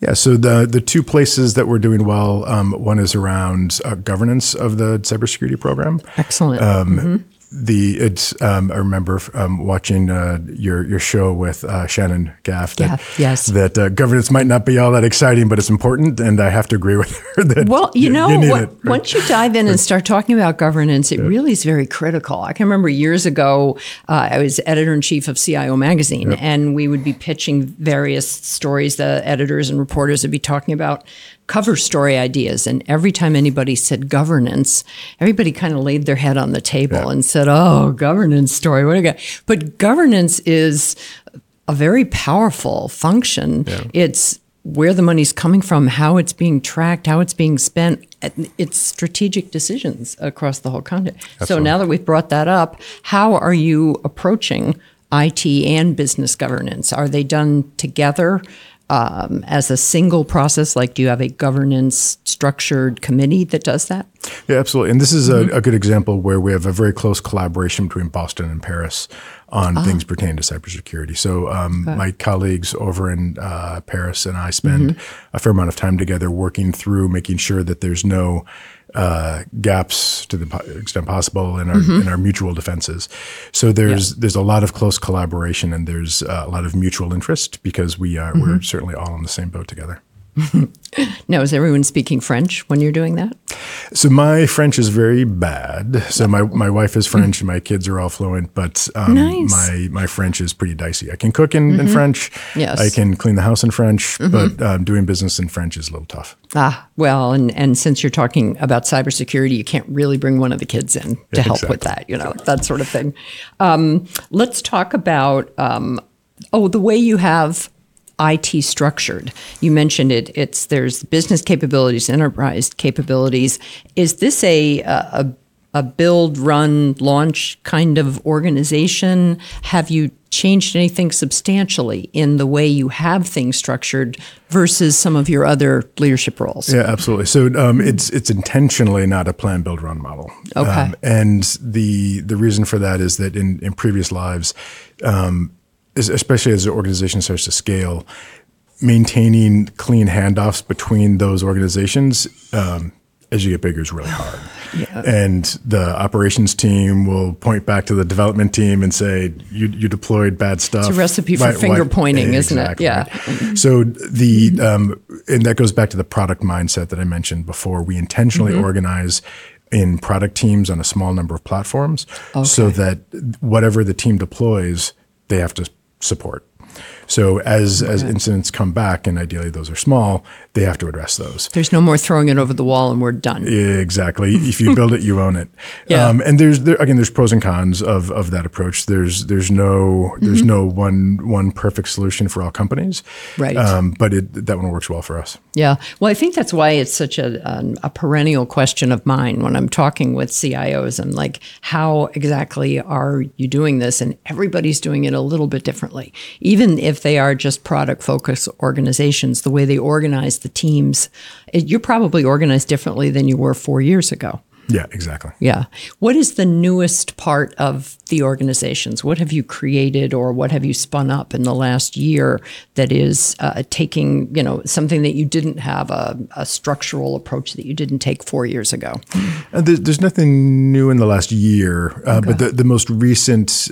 Yeah, so the two places that we're doing well, one is around governance of the cybersecurity program. Excellent. I remember watching your show with Shannon Gaffney. That governance might not be all that exciting, but it's important, and I have to agree with her that. Well, you need it, right? Once you dive in and start talking about governance, it really is very critical. I can remember years ago, I was editor in chief of CIO magazine, and we would be pitching various stories. The editors and reporters would be talking about cover story ideas. And every time anybody said governance, everybody kind of laid their head on the table and said, oh, governance story, what do you got? But governance is a very powerful function. Yeah. It's where the money's coming from, how it's being tracked, how it's being spent. It's strategic decisions across the whole continent. So now that we've brought that up, how are you approaching IT and business governance? Are they done together? As a single process, like do you have a governance structured committee that does that? Yeah, absolutely. And this is a good example where we have a very close collaboration between Boston and Paris on things pertaining to cybersecurity. So my colleagues over in Paris and I spend a fair amount of time together working through making sure that there's no gaps to the extent possible in our mutual defenses. So there's a lot of close collaboration and there's a lot of mutual interest because we're certainly all in the same boat together. Now, is everyone speaking French when you're doing that? So my French is very bad. So my wife is French and my kids are all fluent, but my French is pretty dicey. I can cook in French. Yes. I can clean the house in French, but doing business in French is a little tough. Ah, well, and since you're talking about cybersecurity, you can't really bring one of the kids in to help with that, that sort of thing. Let's talk about, the way you have IT structured. You mentioned it. There's business capabilities, enterprise capabilities. Is this a build, run, launch kind of organization? Have you changed anything substantially in the way you have things structured versus some of your other leadership roles? Yeah, absolutely. So it's intentionally not a plan, build, run model. Okay. And the reason for that is that in previous lives, especially as the organization starts to scale, maintaining clean handoffs between those organizations as you get bigger is really hard. And the operations team will point back to the development team and say, you deployed bad stuff. It's a recipe for finger pointing, exactly, isn't it? Yeah. Right. So and that goes back to the product mindset that I mentioned before. We intentionally organize in product teams on a small number of platforms so that whatever the team deploys, they have to support. So as incidents come back, and ideally those are small, they have to address those. There's no more throwing it over the wall and we're done. Exactly. If you build it, you own it. And there's pros and cons of that approach. There's no one perfect solution for all companies. Right. But that one works well for us. Yeah. Well, I think that's why it's such a perennial question of mine when I'm talking with CIOs. I'm like, how exactly are you doing this? And everybody's doing it a little bit differently, even if they are just product-focused organizations, the way they organize the teams. You're probably organized differently than you were 4 years ago. Yeah, exactly. Yeah. What is the newest part of the organizations? What have you created or what have you spun up in the last year that is taking, something that you didn't have, a structural approach that you didn't take 4 years ago? There's nothing new in the last year, but the most recent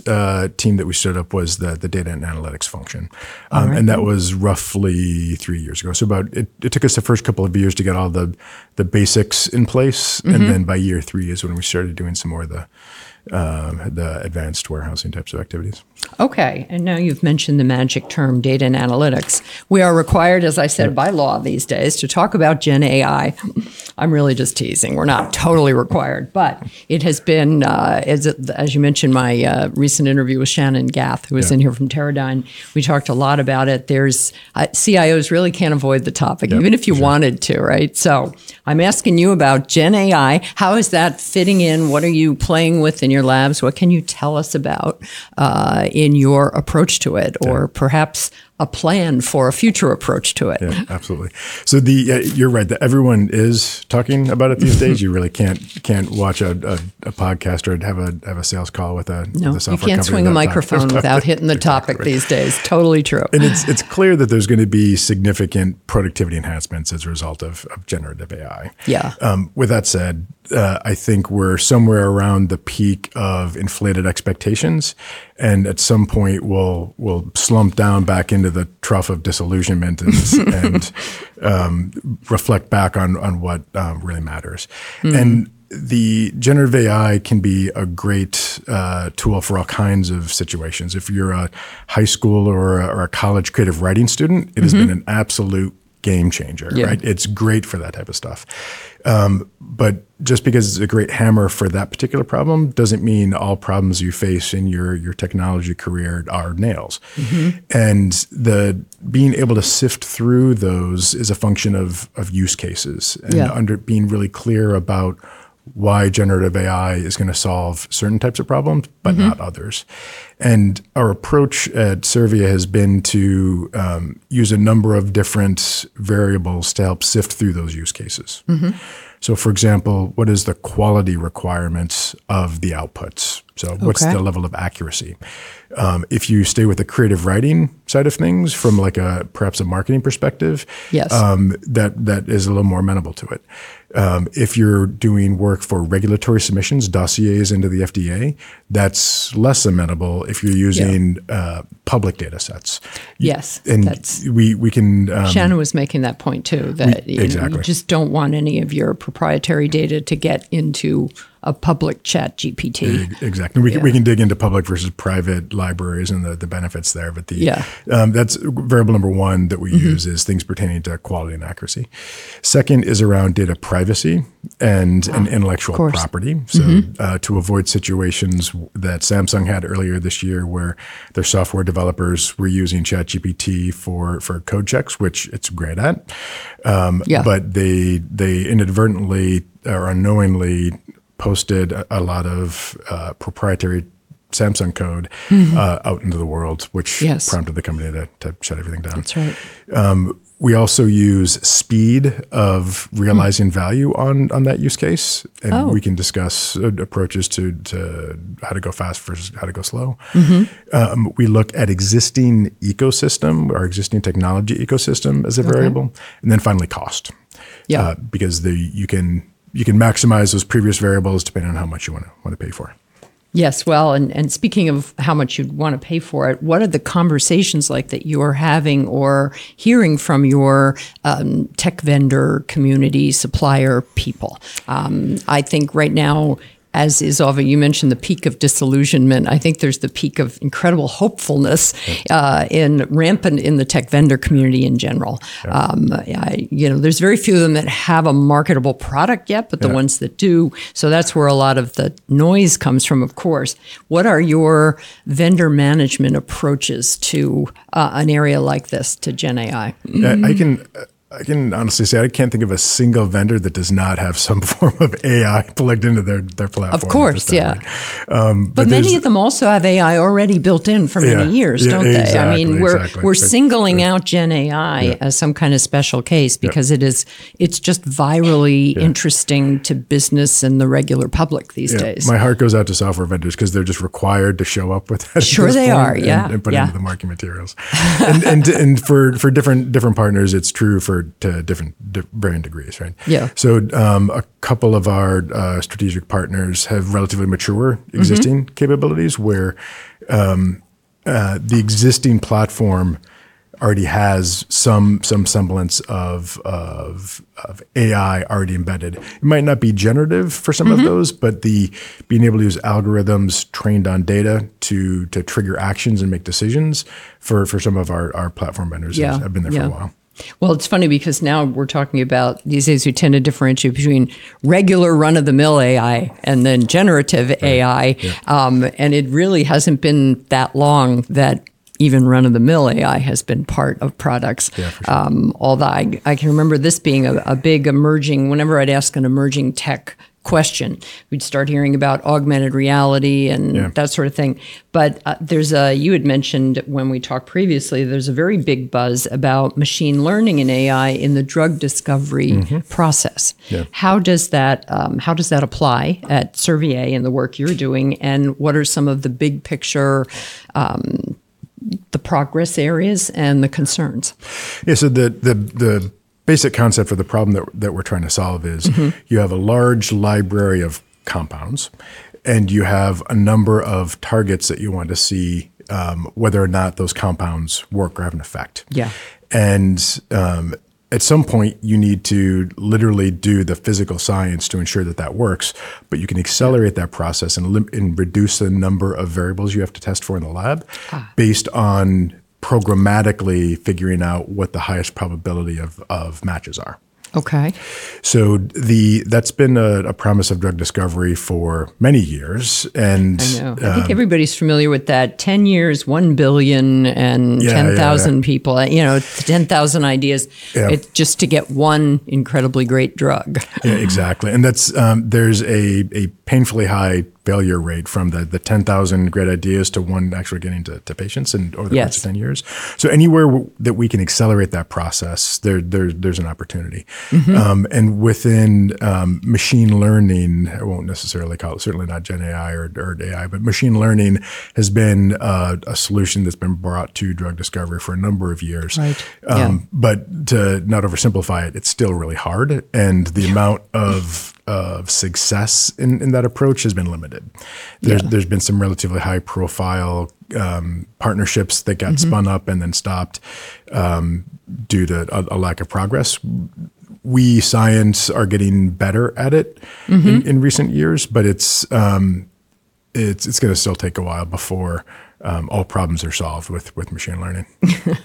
team that we stood up was the data and analytics function. And that was roughly 3 years ago. So it took us the first couple of years to get all the basics in place. And then by year three is when we started doing some more of the advanced warehousing types of activities. Okay. And now you've mentioned the magic term data and analytics. We are required, as I said, by law these days to talk about Gen AI. I'm really just teasing. We're not totally required, but it has been, as you mentioned, my recent interview with Shannon Gaffney, who was in here from Teradyne. We talked a lot about it. There's CIOs really can't avoid the topic, even if you wanted to, right? So I'm asking you about Gen AI. How is that fitting in? What are you playing with in your labs? What can you tell us about in your approach to it? Or perhaps a plan for a future approach to it. Yeah, absolutely. So you're right that everyone is talking about it these days. You really can't watch a podcast or have a sales call with a software company. No, you can't swing a microphone without hitting the topic these days. Totally true. And it's clear that there's going to be significant productivity enhancements as a result of generative AI. Yeah. With that said, I think we're somewhere around the peak of inflated expectations, and at some point we'll slump down back into the trough of disillusionment and reflect back on what really matters. Mm-hmm. And the generative AI can be a great tool for all kinds of situations. If you're a high school or a college creative writing student, it has been an absolute game changer, right? It's great for that type of stuff. But just because it's a great hammer for that particular problem doesn't mean all problems you face in your technology career are nails. Mm-hmm. And being able to sift through those is a function of use cases and being really clear about why generative AI is going to solve certain types of problems, but not others. And our approach at Servier has been to use a number of different variables to help sift through those use cases. Mm-hmm. So for example, what is the quality requirements of the outputs? So what's the level of accuracy? If you stay with the creative writing side of things from perhaps a marketing perspective, that is a little more amenable to it. If you're doing work for regulatory submissions, dossiers into the FDA, that's less amenable if you're using public data sets. Yes. And we can... Shannon was making that point too, that you just don't want any of your proprietary data to get into a public ChatGPT. Exactly. We can dig into public versus private libraries and the benefits there. But that's variable number one that we use is things pertaining to quality and accuracy. Second is around data privacy and intellectual property. So to avoid situations that Samsung had earlier this year where their software developers were using ChatGPT for code checks, which it's great at. But they inadvertently or unknowingly posted a lot of proprietary Samsung code out into the world, which prompted the company to shut everything down. That's right. We also use speed of realizing value on that use case. And we can discuss approaches to how to go fast versus how to go slow. Mm-hmm. We look at existing ecosystem, our existing technology ecosystem as a variable. And then finally cost. Yeah. Because you can maximize those previous variables depending on how much you want to pay for. Yes. Well, and speaking of how much you'd want to pay for it, what are the conversations like that you're having or hearing from your tech vendor, community, supplier people? I think right now, as is often, you mentioned the peak of disillusionment. I think there's the peak of incredible hopefulness rampant in the tech vendor community in general. Yeah. There's very few of them that have a marketable product yet, but the ones that do. So that's where a lot of the noise comes from, of course. What are your vendor management approaches to an area like this, to Gen AI? I can honestly say I can't think of a single vendor that does not have some form of AI plugged into their platform. Of course, but many of them also have AI already built in for many years, don't they? I mean, we're singling out Gen AI as some kind of special case because it's just virally interesting to business and the regular public these days. My heart goes out to software vendors because they're just required to show up with that. Sure, they are. And put into the marketing materials. and for different partners, it's true to varying degrees, right? Yeah. So a couple of our strategic partners have relatively mature existing capabilities where the existing platform already has some semblance of AI already embedded. It might not be generative for some of those, but the being able to use algorithms trained on data to trigger actions and make decisions for some of our platform vendors have been there for a while. Well, it's funny because now we're talking about these days we tend to differentiate between regular run-of-the-mill AI and then generative AI. Yeah. And it really hasn't been that long that even run-of-the-mill AI has been part of products. Yeah, for sure. Although I can remember this being a big emerging, whenever I'd ask an emerging tech question. We'd start hearing about augmented reality and that sort of thing. But there's a, you had mentioned when we talked previously, there's a very big buzz about machine learning and AI in the drug discovery process. Yeah. How does that apply at Servier and the work you're doing? And what are some of the big picture the progress areas and the concerns? Yeah, so the basic concept for the problem that we're trying to solve is you have a large library of compounds and you have a number of targets that you want to see whether or not those compounds work or have an effect. Yeah. And at some point, you need to literally do the physical science to ensure that that works, but you can accelerate that process and reduce the number of variables you have to test for in the lab based on programmatically figuring out what the highest probability of matches are. Okay. So that's been a promise of drug discovery for many years. And I know. I think everybody's familiar with that. 10 years, 1 billion, and 10,000 people, you know, 10,000 ideas just to get one incredibly great drug. Yeah, exactly. And that's there's a painfully high failure rate from the 10,000 great ideas to one actually getting to patients and over the course of 10 years. So anywhere that we can accelerate that process, there's an opportunity. And within machine learning, I won't necessarily call it, certainly not Gen AI or AI, but machine learning has been a solution that's been brought to drug discovery for a number of years. Right. But to not oversimplify it, it's still really hard. And the amount of success in that approach has been limited. There's been some relatively high profile partnerships that got spun up and then stopped due to a lack of progress. We science are getting better at it in recent years, but it's going to still take a while before all problems are solved with machine learning.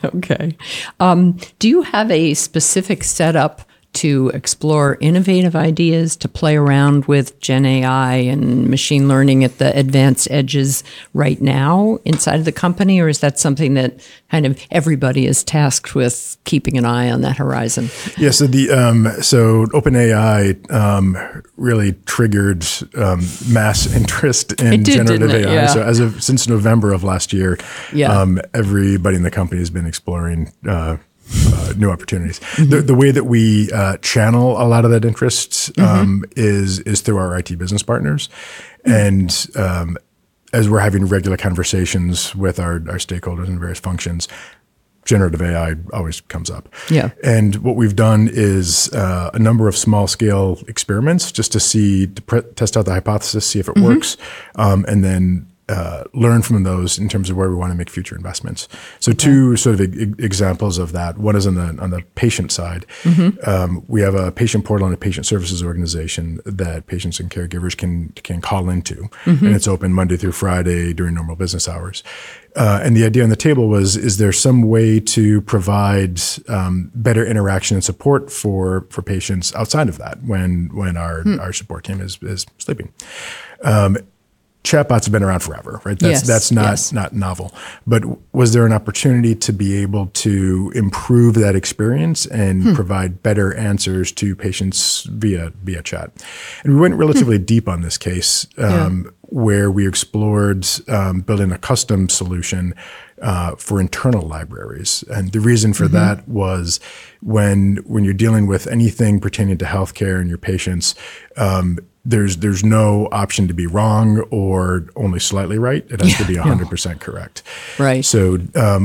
Okay. Do you have a specific setup to explore innovative ideas, to play around with Gen AI and machine learning at the advanced edges right now inside of the company? Or is that something that kind of everybody is tasked with keeping an eye on that horizon? Yeah, so so OpenAI really triggered mass interest in generative AI. Yeah. So since November of last year, everybody in the company has been exploring new opportunities. The way that we channel a lot of that interest is through our IT business partners. And as we're having regular conversations with our stakeholders in various functions, generative AI always comes up. Yeah. And what we've done is a number of small-scale experiments just to test out the hypothesis, see if it works, and then learn from those in terms of where we want to make future investments. So two sort of examples of that. One is on the patient side. We have a patient portal and a patient services organization that patients and caregivers can call into. And it's open Monday through Friday during normal business hours. And the idea on the table was, is there some way to provide better interaction and support for patients outside of that when our support team is sleeping? Chatbots have been around forever, right? That's not novel. But was there an opportunity to be able to improve that experience and provide better answers to patients via chat? And we went relatively deep on this case, where we explored building a custom solution for internal libraries. And the reason for that was when you're dealing with anything pertaining to healthcare and your patients, there's no option to be wrong or only slightly right. It has to be 100% correct. Right. So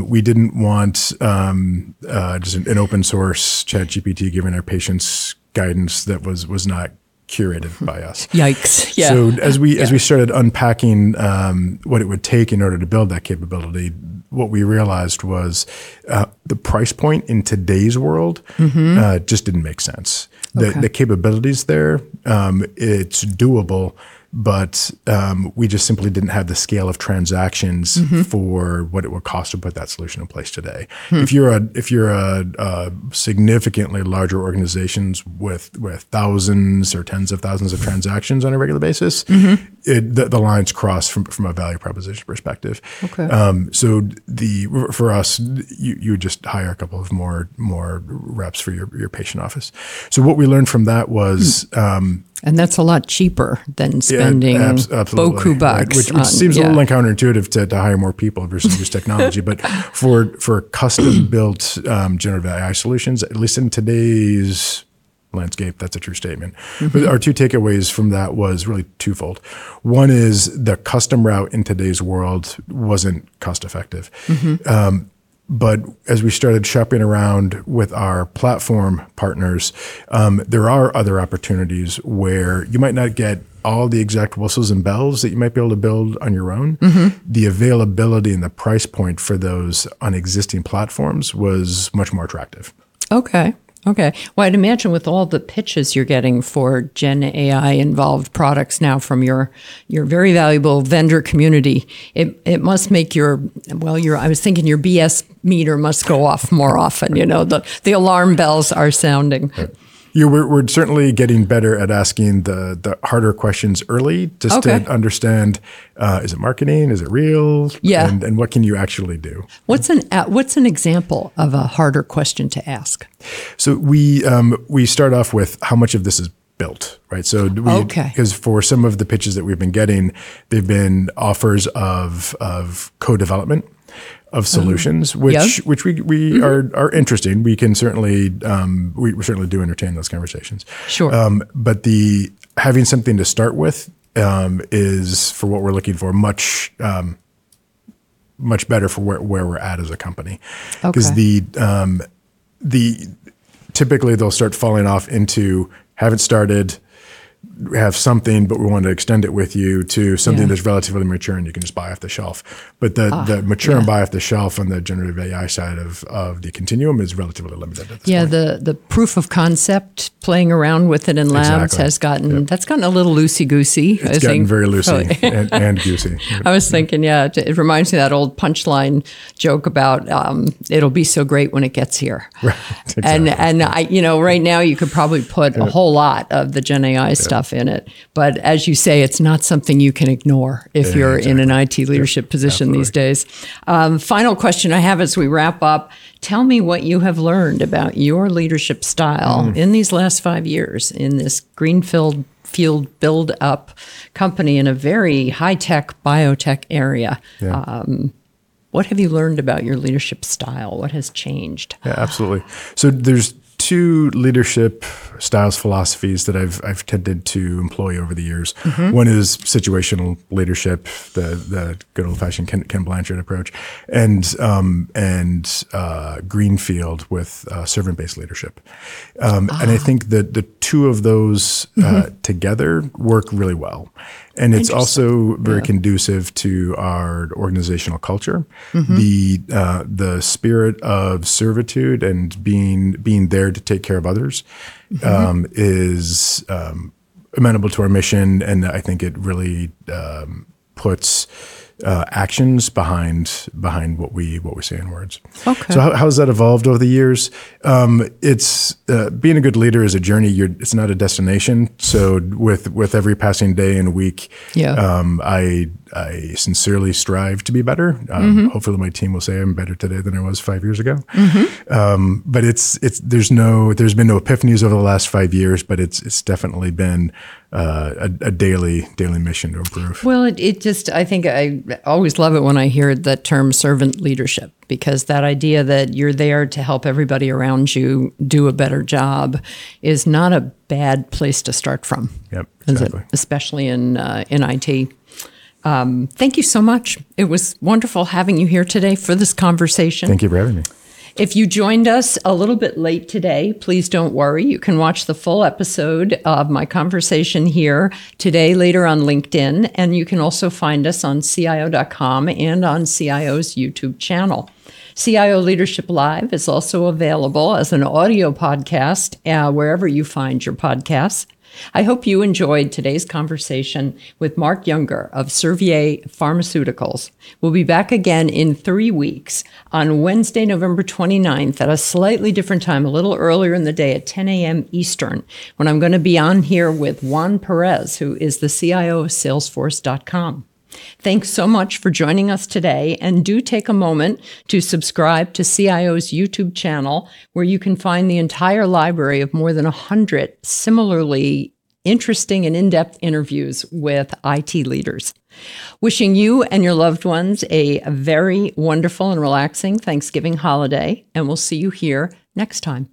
we didn't want just an open source ChatGPT giving our patients guidance that was not curated by us. Yikes. Yeah. So as we started unpacking what it would take in order to build that capability, what we realized was the price point in today's world just didn't make sense. The capabilities there, it's doable, but we just simply didn't have the scale of transactions for what it would cost to put that solution in place today. If you're a significantly larger organizations with thousands or tens of thousands of transactions on a regular basis, the lines cross from a value proposition perspective. Okay. So for us, you just hire a couple of more reps for your patient office. So what we learned from that was And that's a lot cheaper than spending boku bucks. Right. Which seems a little counterintuitive to hire more people versus use technology. But for custom-built generative AI solutions, at least in today's landscape, that's a true statement. Mm-hmm. But our two takeaways from that was really twofold. One is the custom route in today's world wasn't cost-effective. Mm-hmm. But as we started shopping around with our platform partners, there are other opportunities where you might not get all the exact whistles and bells that you might be able to build on your own. Mm-hmm. The availability and the price point for those on existing platforms was much more attractive. Okay. Well, I'd imagine with all the pitches you're getting for Gen AI involved products now from your very valuable vendor community, it must make your BS meter must go off more often. You know, the alarm bells are sounding. Right. We're certainly getting better at asking the harder questions early, just to understand: is it marketing? Is it real? Yeah. And what can you actually do? What's an example of a harder question to ask? So we start off with how much of this is built, right? So because for some of the pitches that we've been getting, they've been offers of co-development of solutions, which we mm-hmm. are interesting. We can certainly we certainly do entertain those conversations. Sure. But the having something to start with is for what we're looking for much better for where we're at as a company, because the typically they'll start falling off into haven't started. We have something, but we want to extend it with you to something that's relatively mature and you can just buy off the shelf. But the mature and buy off the shelf on the generative AI side of the continuum is relatively limited at this point. The proof of concept, playing around with it in labs has gotten that's gotten a little loosey-goosey. It's gotten very loosey and goosey. I was thinking, it reminds me of that old punchline joke about it'll be so great when it gets here. Right. Exactly. And I, right now you could probably put a whole lot of the Gen AI stuff in it. But as you say, it's not something you can ignore if you're in an IT leadership position these days. Final question I have as we wrap up, tell me what you have learned about your leadership style in these last 5 years in this greenfield field build up company in a very high tech biotech area. Yeah. What have you learned about your leadership style? What has changed? Yeah, absolutely. So there's two leadership styles, philosophies that I've tended to employ over the years. Mm-hmm. One is situational leadership, the good old fashioned Ken Blanchard approach, and greenfield with servant based leadership. And I think that the two of those together work really well, and it's also very conducive to our organizational culture. Mm-hmm. The spirit of servitude and being there to take care of others is amenable to our mission, and I think it really puts actions behind what we say in words. Okay. So how's that evolved over the years? It's being a good leader is a journey. It's not a destination. So with every passing day and week, I sincerely strive to be better. Hopefully, my team will say I'm better today than I was 5 years ago. Mm-hmm. But there's been no epiphanies over the last 5 years. But it's definitely been a daily mission to improve. Well, I think I always love it when I hear the term servant leadership, because that idea that you're there to help everybody around you do a better job is not a bad place to start from. Yep, exactly. Especially in IT. Thank you so much. It was wonderful having you here today for this conversation. Thank you for having me. If you joined us a little bit late today, please don't worry. You can watch the full episode of my conversation here today, later on LinkedIn, and you can also find us on CIO.com and on CIO's YouTube channel. CIO Leadership Live is also available as an audio podcast wherever you find your podcasts. I hope you enjoyed today's conversation with Mark Yunger of Servier Pharmaceuticals. We'll be back again in 3 weeks on Wednesday, November 29th at a slightly different time, a little earlier in the day at 10 a.m. Eastern, when I'm going to be on here with Juan Perez, who is the CIO of Salesforce.com. Thanks so much for joining us today, and do take a moment to subscribe to CIO's YouTube channel, where you can find the entire library of more than 100 similarly interesting and in-depth interviews with IT leaders. Wishing you and your loved ones a very wonderful and relaxing Thanksgiving holiday, and we'll see you here next time.